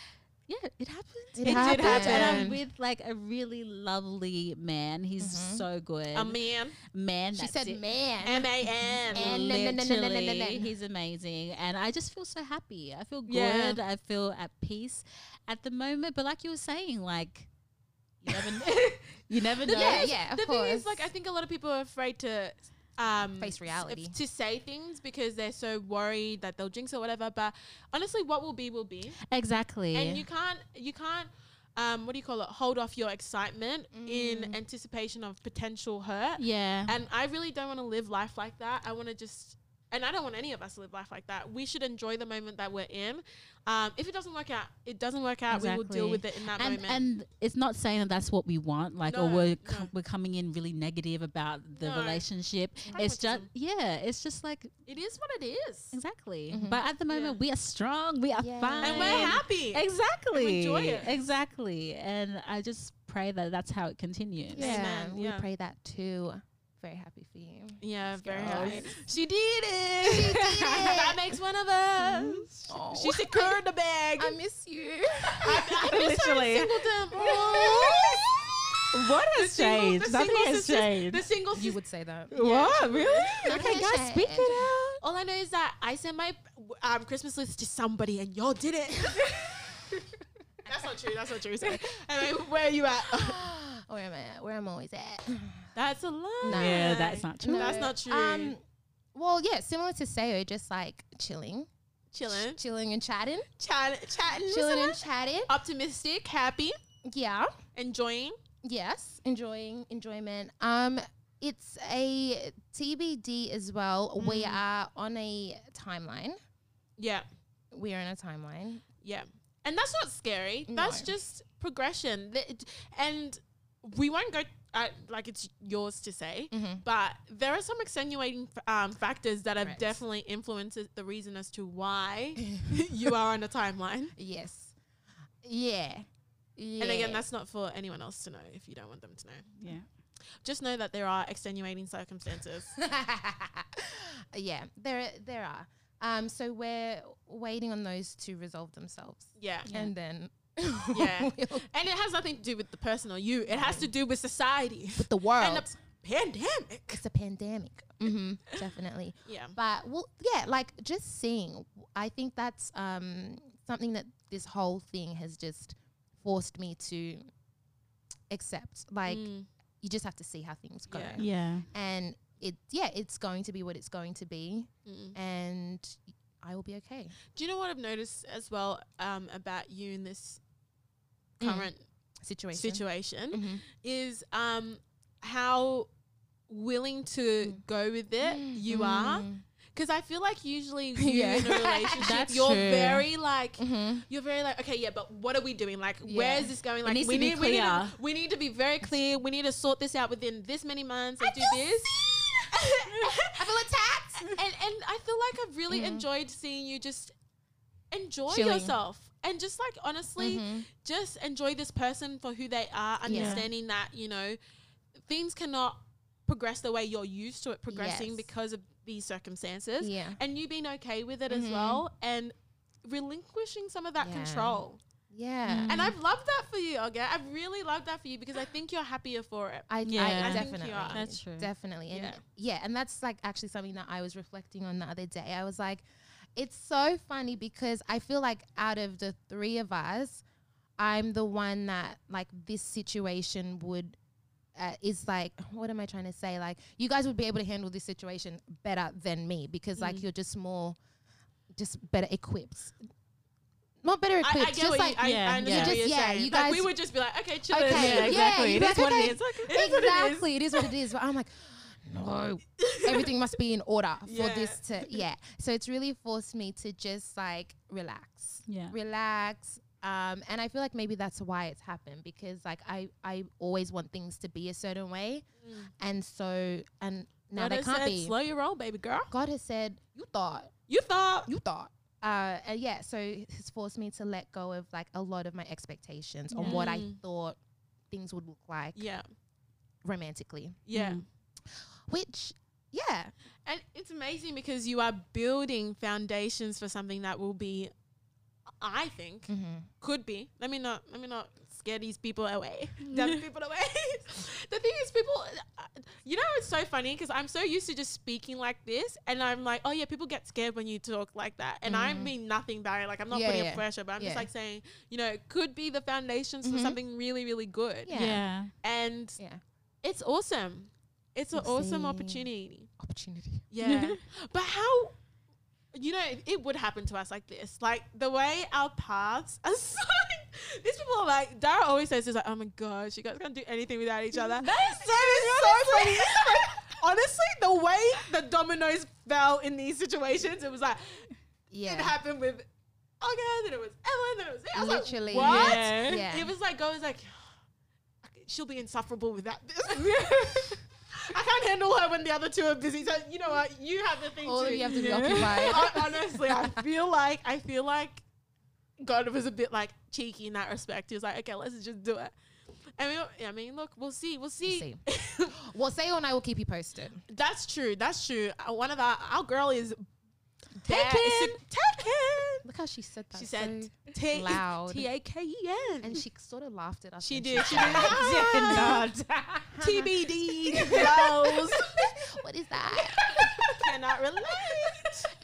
yeah, it happened. It, it happened. did happen. And I'm with like a really lovely man. He's mm-hmm. so good. A man. Man. She said it. man. M A N. And literally, he's amazing. And I just feel so happy. I feel yeah. good. I feel at peace at the moment. But like you were saying, like, you never, kn- you never know. Yeah, yeah, of the course. The thing is, like, I think a lot of people are afraid to... Um, face reality to say things because they're so worried that they'll jinx or whatever, but honestly what will be will be. Exactly. And you can't you can't um what do you call it hold off your excitement mm. in anticipation of potential hurt. Yeah. And I really don't want to live life like that. I want to just and I don't want any of us to live life like that. We should enjoy the moment that we're in. Um, if it doesn't work out, it doesn't work out. Exactly. We will deal with it in that and, moment. And it's not saying that that's what we want, like, no, or we're com- no. we're coming in really negative about the no. relationship. It's just, yeah, it's just like it is what it is. Exactly. Mm-hmm. But at the moment, yeah. we are strong, we are yeah. fine, and we're happy. Exactly. We enjoy it. Exactly. And I just pray that that's how it continues. Yeah, Amen. we yeah. pray that too. Very happy for you. Yeah, Let's very go. happy. She did it. She did it. That makes one of us. Oh. She secured the bag. I miss you. I, I miss Literally. her oh. What has changed? Nothing has changed. The single You would say that. Yeah, what? Really? Okay, guys, speak it out. All I know is that I sent my um, Christmas list to somebody and y'all did it. That's not true. That's not true. Sorry. Anyway, where are you at? Where am I at? Where I'm always at. That's a lie. No. Yeah, that's not true. No. That's not true. Um, well, yeah, similar to Sayo, just like chilling. Chilling. Ch- chilling and chatting. Chat- chatting. Chilling and chatting. Optimistic, happy. Yeah. Enjoying. Yes, enjoying, enjoyment. Um, it's a T B D as well. Mm. We are on a timeline. Yeah. We are on a timeline. Yeah. And that's not scary. No. That's just progression. And we won't go, uh, like it's yours to say, mm-hmm. but there are some extenuating um, factors that have right. definitely influenced the reason as to why you are on a timeline. Yes. Yeah. yeah. And again, that's not for anyone else to know if you don't want them to know. Yeah. Just know that there are extenuating circumstances. yeah, there there are. Um, so we're waiting on those to resolve themselves. Yeah. yeah. And then. yeah. We'll and it has nothing to do with the person or you. It has to do with society. With the world. And the pandemic. It's a pandemic. Mm-hmm. Definitely. Yeah. But, well, yeah, like just seeing. I think that's um, something that this whole thing has just forced me to accept. Like, mm. you just have to see how things go. Yeah. yeah. And it, yeah, it's going to be what it's going to be. Mm. And I will be okay. Do you know what I've noticed as well um, about you in this current mm. situation, situation mm-hmm. is um, how willing to mm. go with it mm. you mm. are. Because I feel like usually yeah. in a relationship, That's you're true. very like, mm-hmm. you're very like, okay, yeah, but what are we doing? Like, yeah. where is this going? Like, we need, need, we, need to, we need to be very clear. We need to sort this out within this many months and I do this. I feel attacked. And, and I feel like I've really mm-hmm. enjoyed seeing you just enjoy Chilling. yourself. And just like, honestly, mm-hmm. just enjoy this person for who they are, understanding yeah. that, you know, things cannot progress the way you're used to it progressing yes. because of these circumstances yeah. and you being okay with it mm-hmm. as well and relinquishing some of that yeah. control. Yeah. Mm-hmm. And I've loved that for you, Olga. I've really loved that for you because I think you're happier for it. I, yeah. I, I definitely. Think you are. That's true. Definitely. And yeah. yeah. And that's like actually something that I was reflecting on the other day. I was like, it's so funny because I feel like out of the three of us, I'm the one that like this situation would Uh, is like, what am I trying to say? Like, you guys would be able to handle this situation better than me because, mm. like, you're just more, just better equipped. Not better equipped, I, I get just what like, you, yeah, I, I yeah. You're just, you're yeah, you guys. Like we would just be like, okay, chill. Okay, yeah, yeah, exactly. Yeah, it, is like, okay, it, is. Like, it is what it is. Exactly, it is what it is. But I'm like, no, everything must be in order for yeah. this to, yeah. So it's really forced me to just like relax, yeah, relax. Um, and I feel like maybe that's why it's happened because like I, I always want things to be a certain way. Mm. And so, and now God they can't said, be. Slow your roll, baby girl. God has said, you thought. You thought. You thought. Uh, and yeah, so it's forced me to let go of like a lot of my expectations yeah. on what I thought things would look like. Yeah. Romantically. Yeah. Mm. Which, yeah. And it's amazing because you are building foundations for something that will be I think mm-hmm. could be. Let me not. Let me not scare these people away. Dumb people away. The thing is, people. Uh, you know, it's so funny because I'm so used to just speaking like this, and I'm like, oh yeah, people get scared when you talk like that, and mm. I mean nothing by it. Like I'm not yeah, putting yeah. up pressure, but I'm yeah. just like saying, you know, it could be the foundations mm-hmm. for something really, really good. Yeah. yeah. And yeah. it's awesome. It's we'll an awesome see. opportunity. Opportunity. Yeah. But how? You know, it, it would happen to us like this. Like, the way our paths are so... These people are like... Dara always says, she's like, oh my gosh, you guys can't do anything without each other. That is so, so funny. Like, honestly, the way the dominoes fell in these situations, it was like... Yeah. It happened with Olga, then it was Evelyn, then it was... I was Literally. Like, what? Yeah. Yeah. It was like, I was like, she'll be insufferable without this. I can't handle her when the other two are busy. So you know what? You have the thing. All too. Of you have to be occupied. Honestly, I feel like I feel like God was a bit like cheeky in that respect. He was like, "Okay, let's just do it." And we, I mean, look, we'll see, we'll see. We'll see. Well, Sayo and I will keep you posted. That's true. That's true. Uh, one of our our girl is taken. Taken. Look how she said that. She said so loud. T a k e n. And she sort of laughed at us. She did. She did. T B D. What is that? Cannot relate.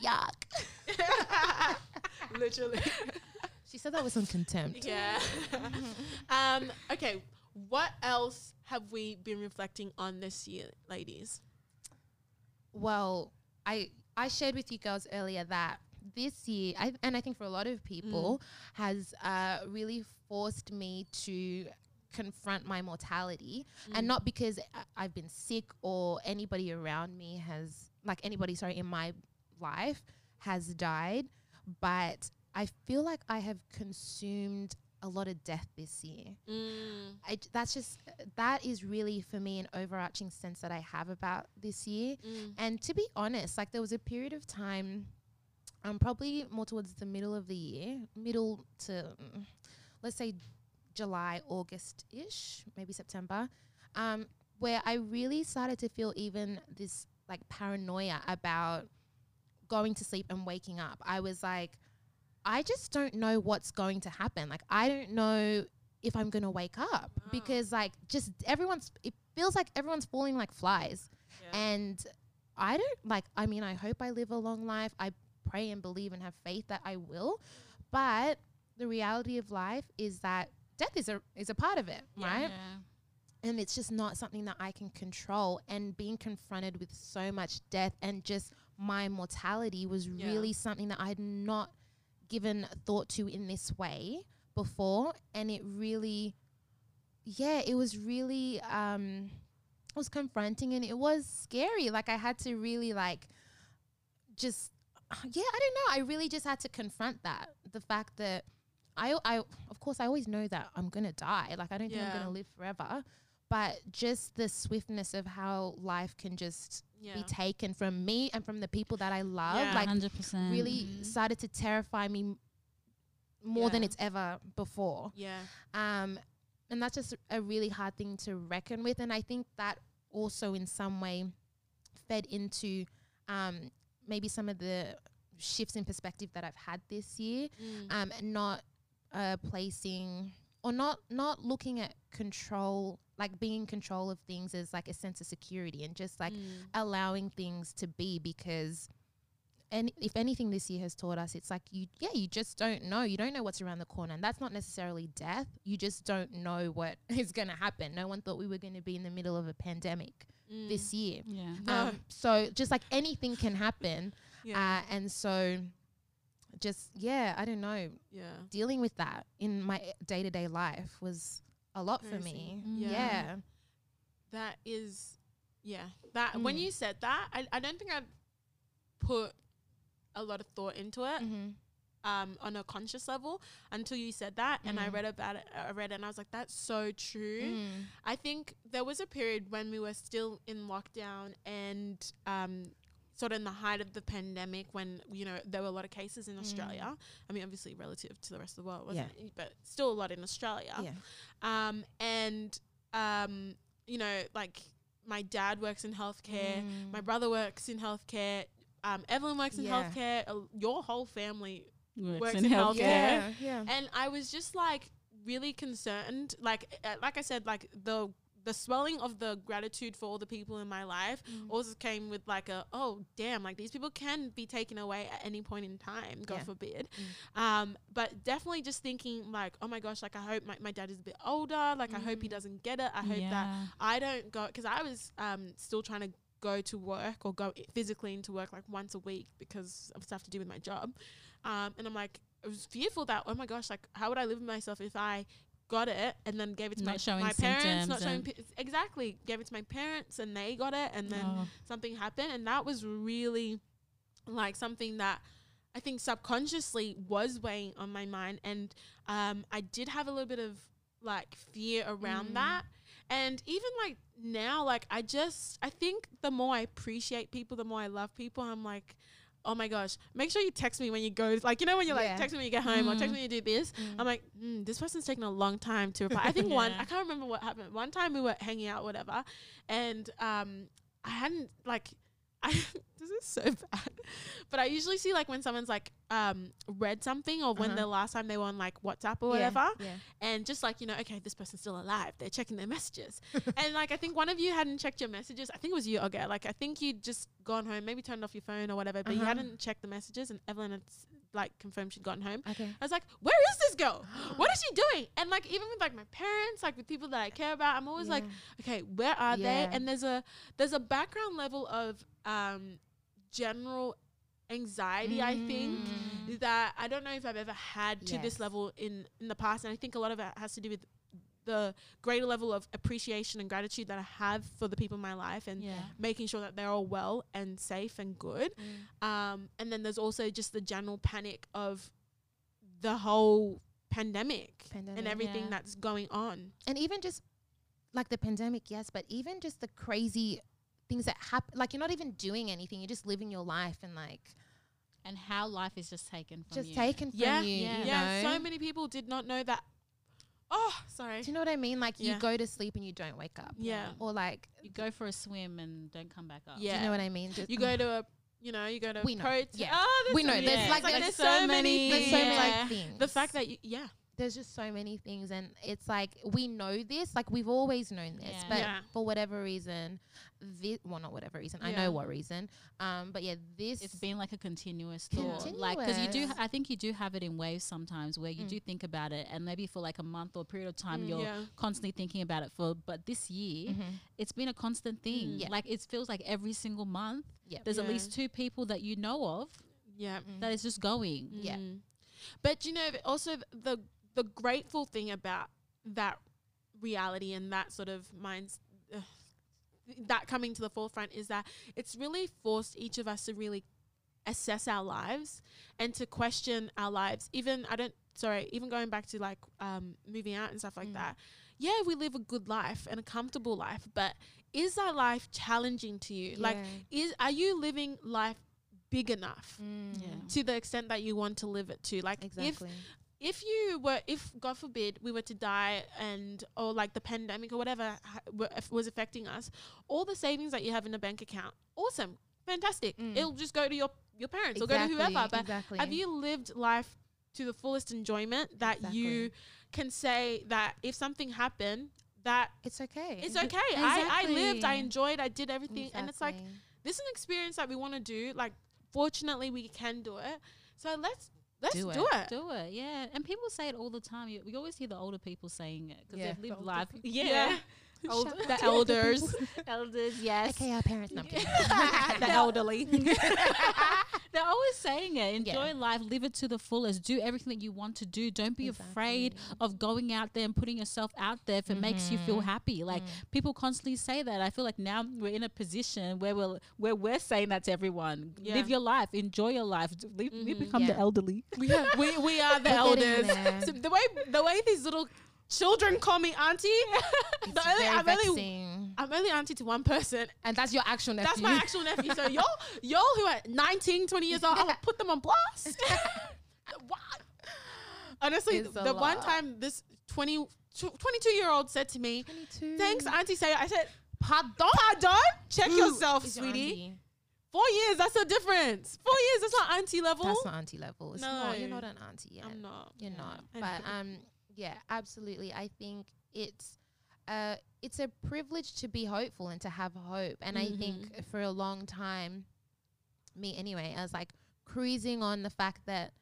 Yuck. Literally. She said that with some contempt. Yeah. um. Okay. What else have we been reflecting on this year, ladies? Well, I I shared with you girls earlier that this year, I, and I think for a lot of people, mm. has uh, really forced me to confront my mortality. Mm. And not because I, I've been sick or anybody around me has, like anybody, sorry, in my life has died, but I feel like I have consumed a lot of death this year. Mm. I, that's just, that is really for me an overarching sense that I have about this year. Mm. And to be honest, like there was a period of time, um, probably more towards the middle of the year, middle to mm, let's say July, August-ish, maybe September, um, where I really started to feel even this like paranoia about going to sleep and waking up. I was like, I just don't know what's going to happen. Like, I don't know if I'm going to wake up oh. because, like, just everyone's, it feels like everyone's falling like flies. Yeah. And I don't, like, I mean, I hope I live a long life. I pray and believe and have faith that I will. But the reality of life is that death is a, is a part of it, yeah. right? Yeah. And it's just not something that I can control. And being confronted with so much death and just my mortality was yeah. really something that I had not given thought to in this way before, and it really yeah it was really um it was confronting and it was scary. Like I had to really like just yeah I don't know I really just had to confront that, the fact that I I of course I always know that I'm gonna die, like I don't yeah. think I'm gonna live forever, but just the swiftness of how life can just yeah. be taken from me and from the people that I love, yeah, like one hundred percent. Really mm-hmm. started to terrify me m- more yeah. than it's ever before. Yeah. Um, and that's just a really hard thing to reckon with. And I think that also in some way fed into um, maybe some of the shifts in perspective that I've had this year, mm. um, and not uh, placing or not, not looking at control, like being in control of things as like a sense of security, and just like mm. allowing things to be, because and if anything this year has taught us, it's like you, yeah, you just don't know. You don't know what's around the corner, and that's not necessarily death. You just don't know what is going to happen. No one thought we were going to be in the middle of a pandemic mm. this year. Yeah. Um, no. So just like anything can happen. Yeah. Uh, and so just, yeah, I don't know. Yeah. Dealing with that in my day-to-day life was a lot Crazy. For me. Mm. Yeah. yeah. That is, yeah. That mm. when you said that, I, I don't think I'd put a lot of thought into it mm-hmm. um, on a conscious level until you said that. Mm. And I read about it, I read it and I was like, that's so true. Mm. I think there was a period when we were still in lockdown and um, sort of in the height of the pandemic when, you know, there were a lot of cases in mm. Australia. I mean, obviously relative to the rest of the world, wasn't yeah. it? But still a lot in Australia. Yeah. Um, and, um, you know, like my dad works in healthcare. Mm. My brother works in healthcare. Um, Evelyn works in yeah. healthcare. Uh, your whole family works, works in, in healthcare. healthcare. Yeah, yeah. And I was just like really concerned. Like, uh, like I said, like the, the swelling of the gratitude for all the people in my life mm. also came with like a, oh damn, like these people can be taken away at any point in time, God yeah. forbid. Mm. Um, but definitely just thinking like, oh my gosh, like I hope my, my dad is a bit older. Like mm. I hope he doesn't get it. I hope yeah. that I don't go, cause I was um, still trying to go to work or go physically into work like once a week because of stuff to do with my job. Um, and I'm like, I was fearful that, oh my gosh, like how would I live with myself if I got it and then gave it to not my, showing my parents not showing p- exactly gave it to my parents and they got it and then oh. something happened. And that was really like something that I think subconsciously was weighing on my mind, and um I did have a little bit of like fear around mm. that. And even like now, like I just I think the more I appreciate people, the more I love people, I'm like, oh my gosh, make sure you text me when you go, like, you know, when you're yeah. like, text me when you get home mm. or text me when you do this. Mm. I'm like, mm, this person's taking a long time to reply. I think yeah. one, I can't remember what happened. One time we were hanging out, whatever. And, um, I hadn't like, I, this is so bad, but I usually see like when someone's like, um, read something or uh-huh. when the last time they were on like WhatsApp or yeah, whatever. Yeah. And just like, you know, okay, this person's still alive. They're checking their messages. And like, I think one of you hadn't checked your messages. I think it was you, Olga. Like, I think you'd just gone home, maybe turned off your phone or whatever, but uh-huh. you hadn't checked the messages. And Evelyn had like confirmed she'd gotten home. Okay. I was like, where is this girl? What is she doing? And like, even with like my parents, like with people that I care about, I'm always yeah. like, okay, where are yeah. they? And there's a, there's a background level of, um, general anxiety mm. I think that I don't know if I've ever had to yes. this level in in the past, and I think a lot of it has to do with the greater level of appreciation and gratitude that I have for the people in my life and yeah. making sure that they're all well and safe and good mm. um and then there's also just the general panic of the whole pandemic, pandemic and everything yeah. that's going on. And even just like the pandemic, yes, but even just the crazy things that happen, like you're not even doing anything, you're just living your life, and like and how life is just taken from just you. taken yeah. from you. Yeah, you yeah. know? So many people did not know that. Oh, sorry. Do you know what I mean? Like yeah. you go to sleep and you don't wake up. Yeah. Or like you go for a swim and don't come back up. Yeah. Do you know what I mean? Just you go to a, you know, you go to we know. Pro- yeah. Oh, we know. Yeah. There's like, like there's, there's so many. There's so many yeah. like things. The fact that you, yeah. there's just so many things, and it's like we know this, like we've always known this, yeah. but yeah. for whatever reason, thi- well not whatever reason, yeah. I know what reason, um, but yeah, this it's been like a continuous thought, continuous. Like because you do, ha- I think you do have it in waves sometimes where you mm. do think about it, and maybe for like a month or a period of time mm, you're yeah. constantly thinking about it for, but this year mm-hmm. it's been a constant thing, mm. yeah. like it feels like every single month yep. there's yeah. at least two people that you know of, yeah, that is just going, mm. yeah, but you know also the the grateful thing about that reality and that sort of minds uh, that coming to the forefront is that it's really forced each of us to really assess our lives and to question our lives. Even I don't, sorry, even going back to like um, moving out and stuff like mm. that. Yeah, we live a good life and a comfortable life, but is that life challenging to you? Yeah. Like, is are you living life big enough mm. yeah. to the extent that you want to live it to? Like, exactly. if If you were, if God forbid we were to die and, or like the pandemic or whatever ha- were, was affecting us, all the savings that you have in a bank account, awesome, fantastic. Mm. It'll just go to your, your parents exactly, or go to whoever. But exactly. have you lived life to the fullest enjoyment that exactly. you can say that if something happened, that it's okay. It's okay. Exactly. I, I lived, I enjoyed, I did everything. Exactly. And it's like, this is an experience that we want to do. Like, fortunately we can do it. So let's, Let's do it. do it. Do it, yeah. And people say it all the time. You, we always hear the older people saying it because yeah. they've lived the life. People. Yeah. yeah. Old, the up. elders. elders, yes. Okay, our parents. No, the elderly. They're always saying it. Enjoy yeah. life. Live it to the fullest. Do everything that you want to do. Don't be exactly. afraid of going out there and putting yourself out there if mm-hmm. it makes you feel happy. Like, mm-hmm. people constantly say that. I feel like now we're in a position where we're, where we're saying that to everyone. Yeah. Live your life. Enjoy your life. Live, mm-hmm. We become yeah. the elderly. Yeah. we, we are the elders. So the way the way these little children call me auntie. the only, I'm, only, I'm only auntie to one person. And that's your actual nephew. That's my actual nephew. So y'all, y'all who are nineteen, twenty years old, I'm going to put them on blast. Honestly, it's the one lot. time this twenty, twenty-two-year-old said to me, twenty-two Thanks, Auntie Saya. I said, pardon? Pardon? Check Ooh, yourself, sweetie. Your Four years, that's the difference. Four years, that's not auntie level. That's not auntie level. It's no. not. You're not an auntie yet. I'm not. You're yeah. not. But, um... yeah, absolutely. I think it's uh, it's a privilege to be hopeful and to have hope. And mm-hmm. I think for a long time, me anyway, I was like cruising on the fact that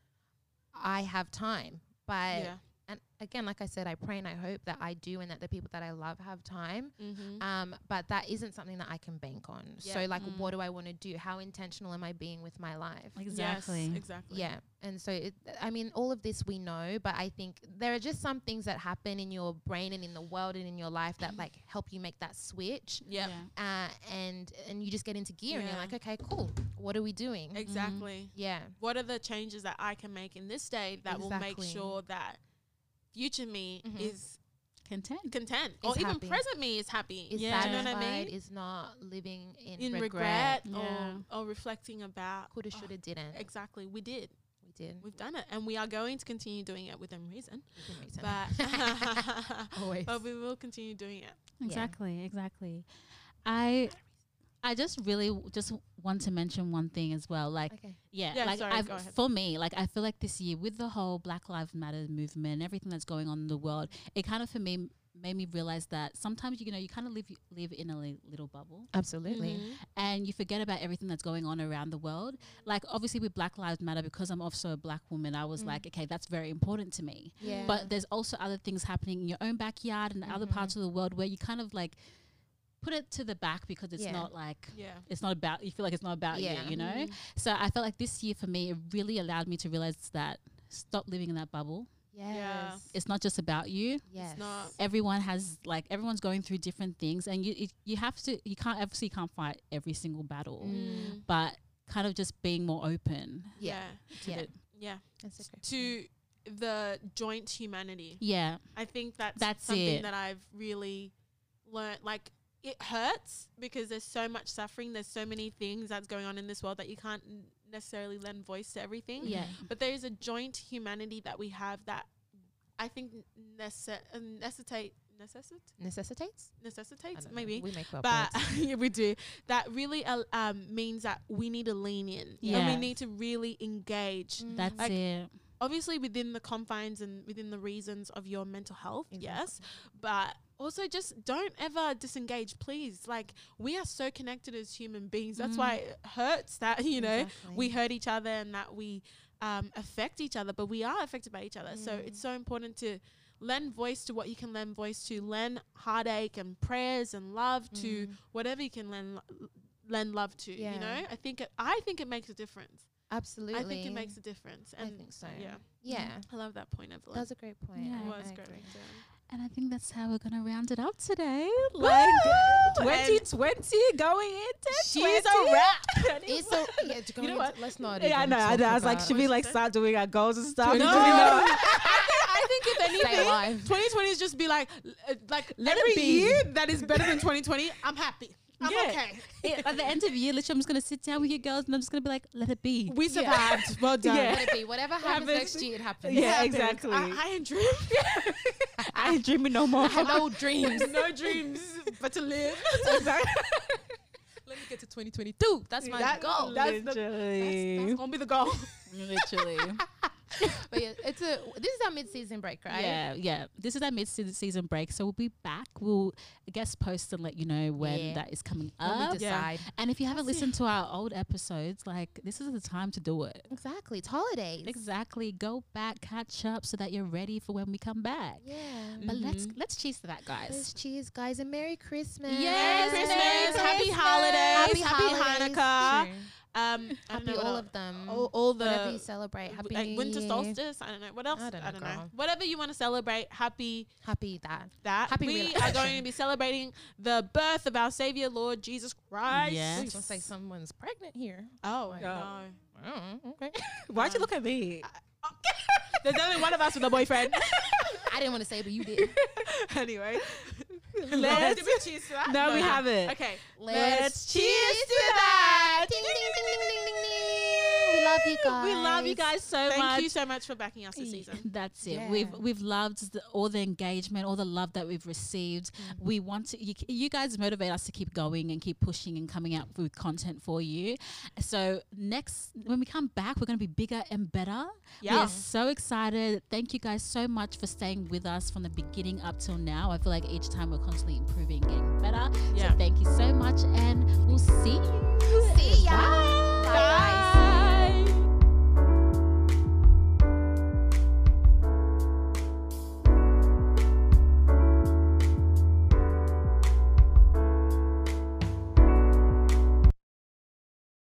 I have time. But yeah. and again, like I said, I pray and I hope that I do and that the people that I love have time. Mm-hmm. Um, but that isn't something that I can bank on. Yeah. So like, mm. what do I want to do? How intentional am I being with my life? Exactly. Yes, exactly. Yeah. And so, it, I mean, all of this we know, but I think there are just some things that happen in your brain and in the world and in your life that like help you make that switch. Yep. Yeah. Uh, and and you just get into gear yeah. and you're like, okay, cool. What are we doing? Exactly. Mm. Yeah. What are the changes that I can make in this day that exactly. will make sure that future me mm-hmm. is content, content, is or happy. Even present me is happy. Is yeah, you know what I mean. Is not living in, in regret, regret yeah. or, or reflecting about coulda, shoulda, oh, didn't. Exactly, we did. Did. We've done it, and we are going to continue doing it within reason. Within reason. But, but we will continue doing it. Exactly, yeah. exactly. I I just really w- just want to mention one thing as well. Like, okay. yeah, yeah, like sorry, I've, for me, like I feel like this year with the whole Black Lives Matter movement and everything that's going on in the world, it kind of for me m- made me realize that sometimes you know you kind of live live in a li- little bubble. Absolutely. Mm-hmm. And you forget about everything that's going on around the world. Like obviously with Black Lives Matter, because I'm also a black woman, I was mm. like, okay, that's very important to me. Yeah. But there's also other things happening in your own backyard and mm-hmm. other parts of the world where you kind of like put it to the back because it's yeah. not like yeah. it's not about you feel like it's not about yeah. you, you know? Mm. So I felt like this year for me it really allowed me to realize that stop living in that bubble. Yes. Yeah. It's not just about you. Yes. It's not. Everyone has like everyone's going through different things and you it, you have to you can't obviously you can't fight every single battle. Mm. But kind of just being more open. Yeah. To yeah. The, yeah. That's okay. To the joint humanity. Yeah. I think that's, that's something it. that I've really learned. Like, it hurts because there's so much suffering. There's so many things that's going on in this world that you can't necessarily lend voice to everything. Yeah. But there is a joint humanity that we have that I think necess- necessitate necessitate necessitates necessitates maybe we make up but yeah, we do that really uh, um means that we need to lean in. Yes. And we need to really engage. Mm. That's like it. Obviously within the confines and within the reasons of your mental health. Exactly. Yes, but also just don't ever disengage, please. Like, we are so connected as human beings. That's mm. why it hurts that, you know, exactly. we hurt each other and that we um affect each other, but we are affected by each other. Mm. So it's so important to lend voice to what you can lend voice to. Lend heartache and prayers and love mm. to whatever you can lend lend love to. Yeah. You know, I think it, I think it makes a difference. Absolutely, I think it makes a difference. And I think so. Yeah, yeah. I love that point, Evelyn. That was a great point. Yeah, it was great. And I think that's how we're gonna round it up today. Like twenty twenty going into she's twenty. A wrap. It's a, yeah, you know what? Let's not. Yeah, no, I know. I was like, should we like start doing our goals and stuff? No. I think if anything, twenty twenty is just be like, uh, like Let every year that is better than twenty twenty. I'm happy. I'm yeah. okay. Yeah, at the end of the year, literally, I'm just going to sit down with you girls and I'm just going to be like, let it be. We survived. Yeah. Well done. Yeah. Let it be. Whatever happens next year, it happens. Yeah, yeah, exactly. I, I ain't dream. I ain't dreaming no more. I had no dreams. No dreams but to live. Exactly. Let me get to twenty twenty-two. That's my that, goal. That's, that's, that's going to be the goal. Literally. But yeah, it's a, this is our mid-season break, right? Yeah, yeah. This is our mid-season break. So we'll be back. We'll guest post and let you know when yeah. that is coming when up. We decide. Yeah. And if you haven't That's listened it. to our old episodes, like, this is the time to do it. Exactly. It's holidays. Exactly. Go back, catch up so that you're ready for when we come back. Yeah. But mm-hmm. let's let's cheers to that, guys. Let's cheers, guys. And Merry Christmas. Yes. Merry Christmas. Happy holidays. Happy, Happy Hanukkah. True. Um, I happy don't know all of them. All, all the whatever you celebrate. Happy like winter solstice. I don't know what else. I don't know. I don't know. Whatever you want to celebrate. Happy, happy that that happy we are going to be celebrating the birth of our Savior, Lord Jesus Christ. Yes. It's just like someone's pregnant here. Oh, oh no. Oh, okay. Why'd um, you look at me? I, there's only one of us with a boyfriend. I didn't want to say it, but you did. Anyway. Let's we cheers to that? No, no, we haven't. Okay. Let's, Let's cheers, cheers to that. Ding, ding, ding, ding, ding, ding, ding. We love you guys. We love you guys so Thank much. Thank you so much for backing us this season. That's it. Yeah. We've we've loved the, all the engagement, all the love that we've received. Mm-hmm. We want to you, you guys motivate us to keep going and keep pushing and coming out with content for you. So next when we come back, we're going to be bigger and better. Yeah. We are so excited. Thank you guys so much for staying with us from the beginning up till now. I feel like each time we're constantly improving, getting better. Yeah. So thank you so much, and we'll see you. See you.